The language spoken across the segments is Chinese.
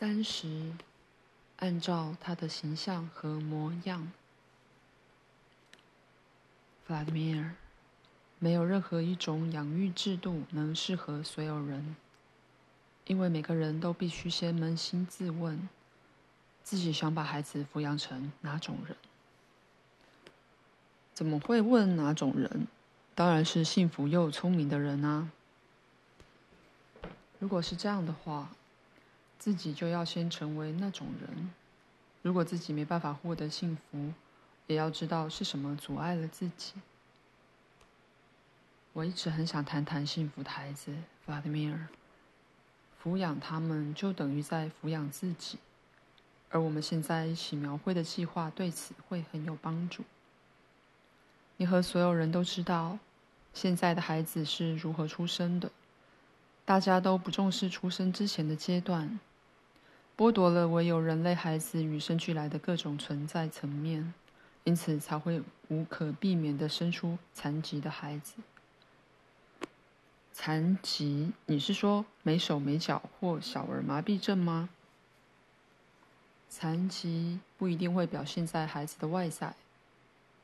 30，按照他的形象和模样。Vladimir， 没有任何一种养育制度能适合所有人，因为每个人都必须先扪心自问，自己想把孩子抚养成哪种人。怎么会问哪种人？当然是幸福又聪明的人啊。如果是这样的话，自己就要先成为那种人。如果自己没办法获得幸福，也要知道是什么阻碍了自己。我一直很想谈幸福的孩子，Vladimir。抚养他们就等于在抚养自己，而我们现在一起描绘的计划对此会很有帮助。你和所有人都知道，现在的孩子是如何出生的。大家都不重视出生之前的阶段，剥夺了唯有人类孩子与生俱来的各种存在层面，因此才会无可避免地生出残疾的孩子。残疾？你是说没手没脚或小儿麻痹症吗？残疾不一定会表现在孩子的外在，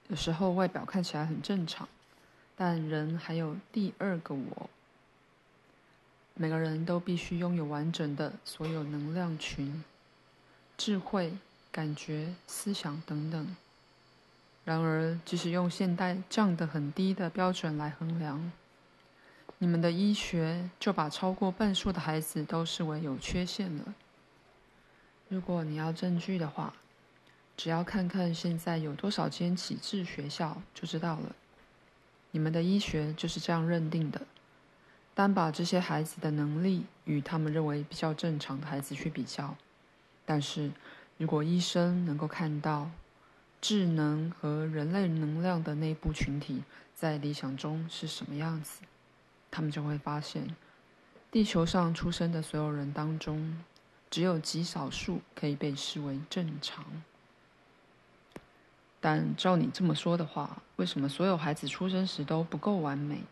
有时候外表看起来很正常，但人还有第二个我。每个人都必须拥有完整的所有能量群，智慧、感觉、思想等等。然而，即使用现代降得很低的标准来衡量，你们的医学就把超过半数的孩子都视为有缺陷了。如果你要证据的话，只要看看现在有多少间启智学校就知道了。你们的医学就是这样认定的。单把这些孩子的能力与他们认为比较正常的孩子去比较，但是如果医生能够看到智能和人类能量的内部群体在理想中是什么样子，他们就会发现，地球上出生的所有人当中，只有极少数可以被视为正常。但照你这么说的话，为什么所有孩子出生时都不够完美？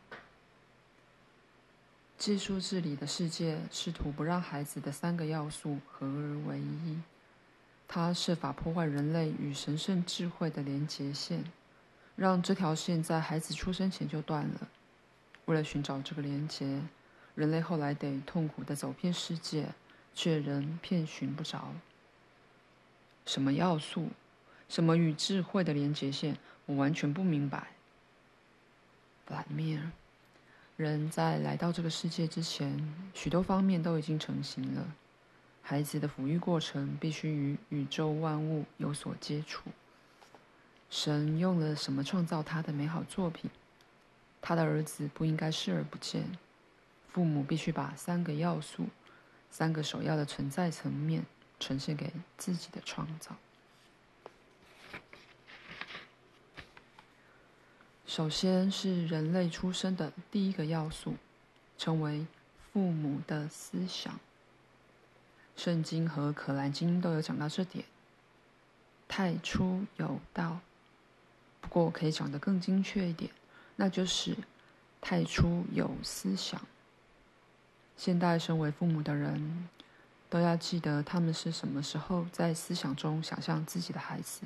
技术治理的世界试图不让孩子的3个要素合而为一，它设法破坏人类与神圣智慧的连结线，让这条线在孩子出生前就断了。为了寻找这个连结，人类后来得痛苦地走遍世界，却仍遍寻不着。什么要素？什么与智慧的连结线？我完全不明白。Vladimir，人在来到这个世界之前，许多方面都已经成型了。孩子的抚育过程必须与宇宙万物有所接触。神用了什么创造他的美好作品？他的儿子不应该视而不见。父母必须把3个要素、3个首要的存在层面呈现给自己的创造。首先是人类出生的第一个要素，称为父母的思想。圣经和可兰经都有讲到这点，太初有道。不过可以讲得更精确一点，那就是太初有思想。现代身为父母的人，都要记得他们是什么时候在思想中想象自己的孩子，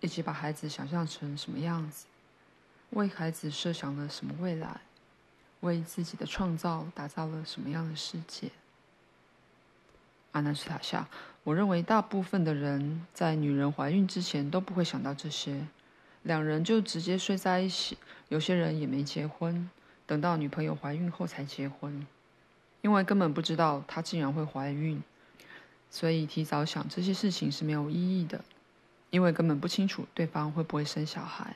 以及把孩子想象成什么样子。为孩子设想了什么未来，为自己的创造打造了什么样的世界。阿纳斯塔夏，我认为大部分的人在女人怀孕之前都不会想到这些，两人就直接睡在一起，有些人也没结婚，等到女朋友怀孕后才结婚，因为根本不知道她竟然会怀孕，所以提早想这些事情是没有意义的，因为根本不清楚对方会不会生小孩。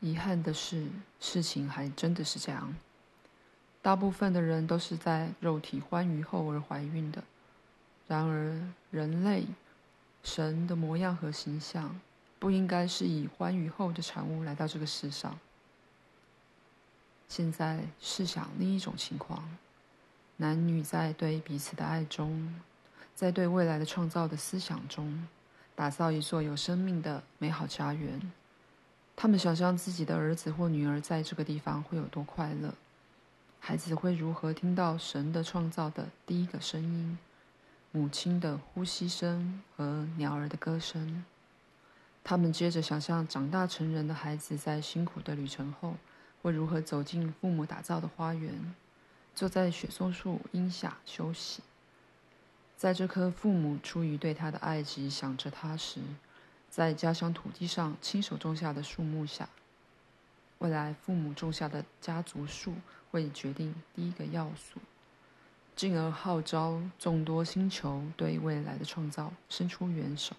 遗憾的是，事情还真的是这样。大部分的人都是在肉体欢愉后而怀孕的。然而，人类神的模样和形象不应该是以欢愉后的产物来到这个世上。现在试想另一种情况：男女在对彼此的爱中，在对未来的创造的思想中，打造一座有生命的美好家园。他们想象自己的儿子或女儿在这个地方会有多快乐，孩子会如何听到神的创造的第一个声音，母亲的呼吸声和鸟儿的歌声。他们接着想象长大成人的孩子在辛苦的旅程后，会如何走进父母打造的花园，坐在雪松树荫下休息。在这颗父母出于对他的爱及想着他时，在家乡土地上亲手种下的树木下，未来父母种下的家族树会决定第一个要素，进而号召众多星球对未来的创造伸出援手。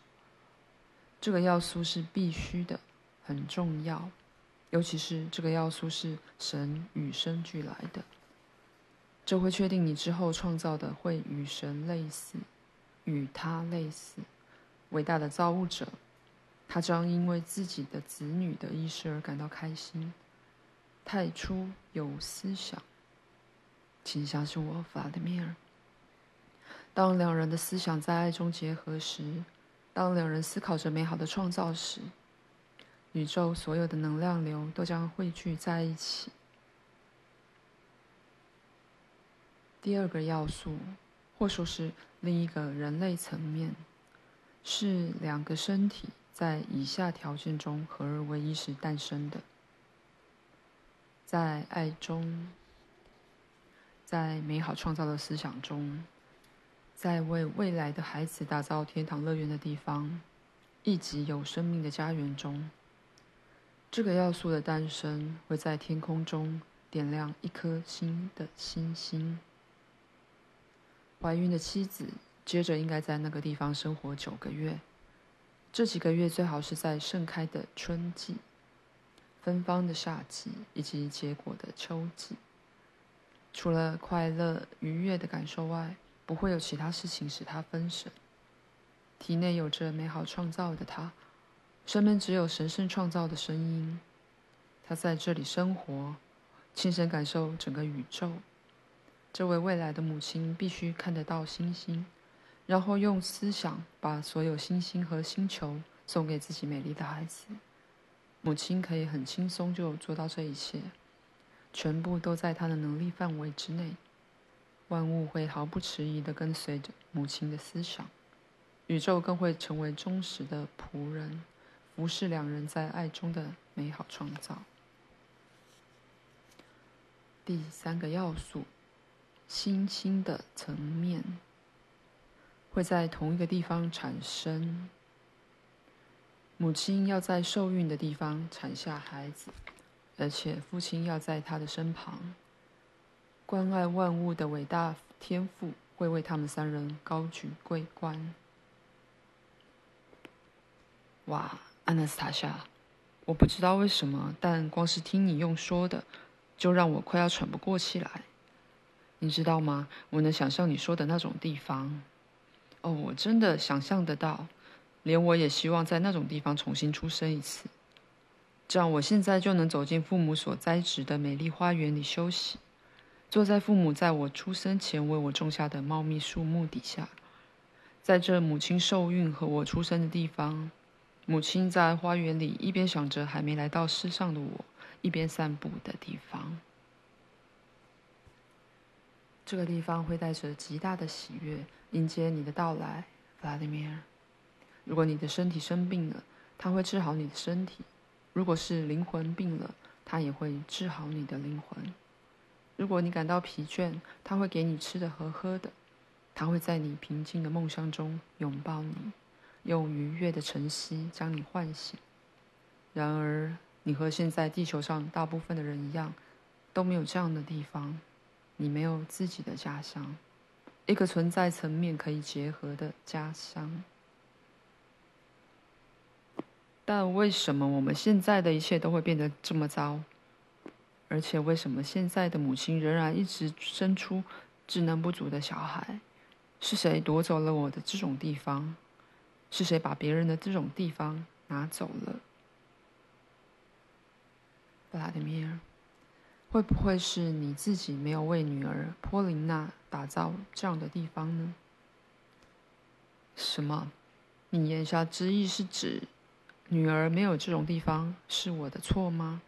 这个要素是必须的，很重要，尤其是这个要素是神与生俱来的，这会确定你之后创造的会与神类似，与他类似。伟大的造物者，他将因为自己的子女的意识而感到开心。太初有思想，请相信我，Vladimir。当两人的思想在爱中结合时，当两人思考着美好的创造时，宇宙所有的能量流都将汇聚在一起。第二个要素，或说是另一个人类层面，是两个身体在以下条件中合而为一时诞生的：在爱中，在美好创造的思想中，在为未来的孩子打造天堂乐园的地方，以及有生命的家园中。这个要素的诞生会在天空中点亮一颗新的星星。怀孕的妻子接着应该在那个地方生活9个月，这几个月最好是在盛开的春季、芬芳的夏季以及结果的秋季。除了快乐愉悦的感受外，不会有其他事情使他分神。体内有着美好创造的他，身边只有神圣创造的声音。他在这里生活，亲身感受整个宇宙。这位未来的母亲必须看得到星星，然后用思想把所有星星和星球送给自己美丽的孩子。母亲可以很轻松就做到这一切，全部都在她的能力范围之内。万物会毫不迟疑地跟随着母亲的思想，宇宙更会成为忠实的仆人，服侍两人在爱中的美好创造。第三个要素，星星的层面，会在同一个地方产生。母亲要在受孕的地方产下孩子，而且父亲要在他的身旁。关爱万物的伟大天父会为他们3人高举桂冠。哇，安娜斯塔夏，我不知道为什么，但光是听你用说的，就让我快要喘不过气来。你知道吗？我能想象你说的那种地方。哦，我真的想象得到，连我也希望在那种地方重新出生一次。这样，我现在就能走进父母所栽植的美丽花园里休息。坐在父母在我出生前为我种下的茂密树木底下，在这母亲受孕和我出生的地方，母亲在花园里一边想着还没来到世上的我，一边散步的地方。这个地方会带着极大的喜悦迎接你的到来，Vladimir。如果你的身体生病了，它会治好你的身体；如果是灵魂病了，它也会治好你的灵魂。如果你感到疲倦，他会给你吃的和喝的，他会在你平静的梦乡中拥抱你，用愉悦的晨曦将你唤醒。然而，你和现在地球上大部分的人一样，都没有这样的地方，你没有自己的家乡，一个存在层面可以结合的家乡。但为什么我们现在的一切都会变得这么糟？而且为什么现在的母亲仍然一直生出智能不足的小孩？是谁夺走了我的这种地方？是谁把别人的这种地方拿走了？Vladimir，会不会是你自己没有为女儿波琳娜打造这样的地方呢？什么？你言下之意是指女儿没有这种地方是我的错吗？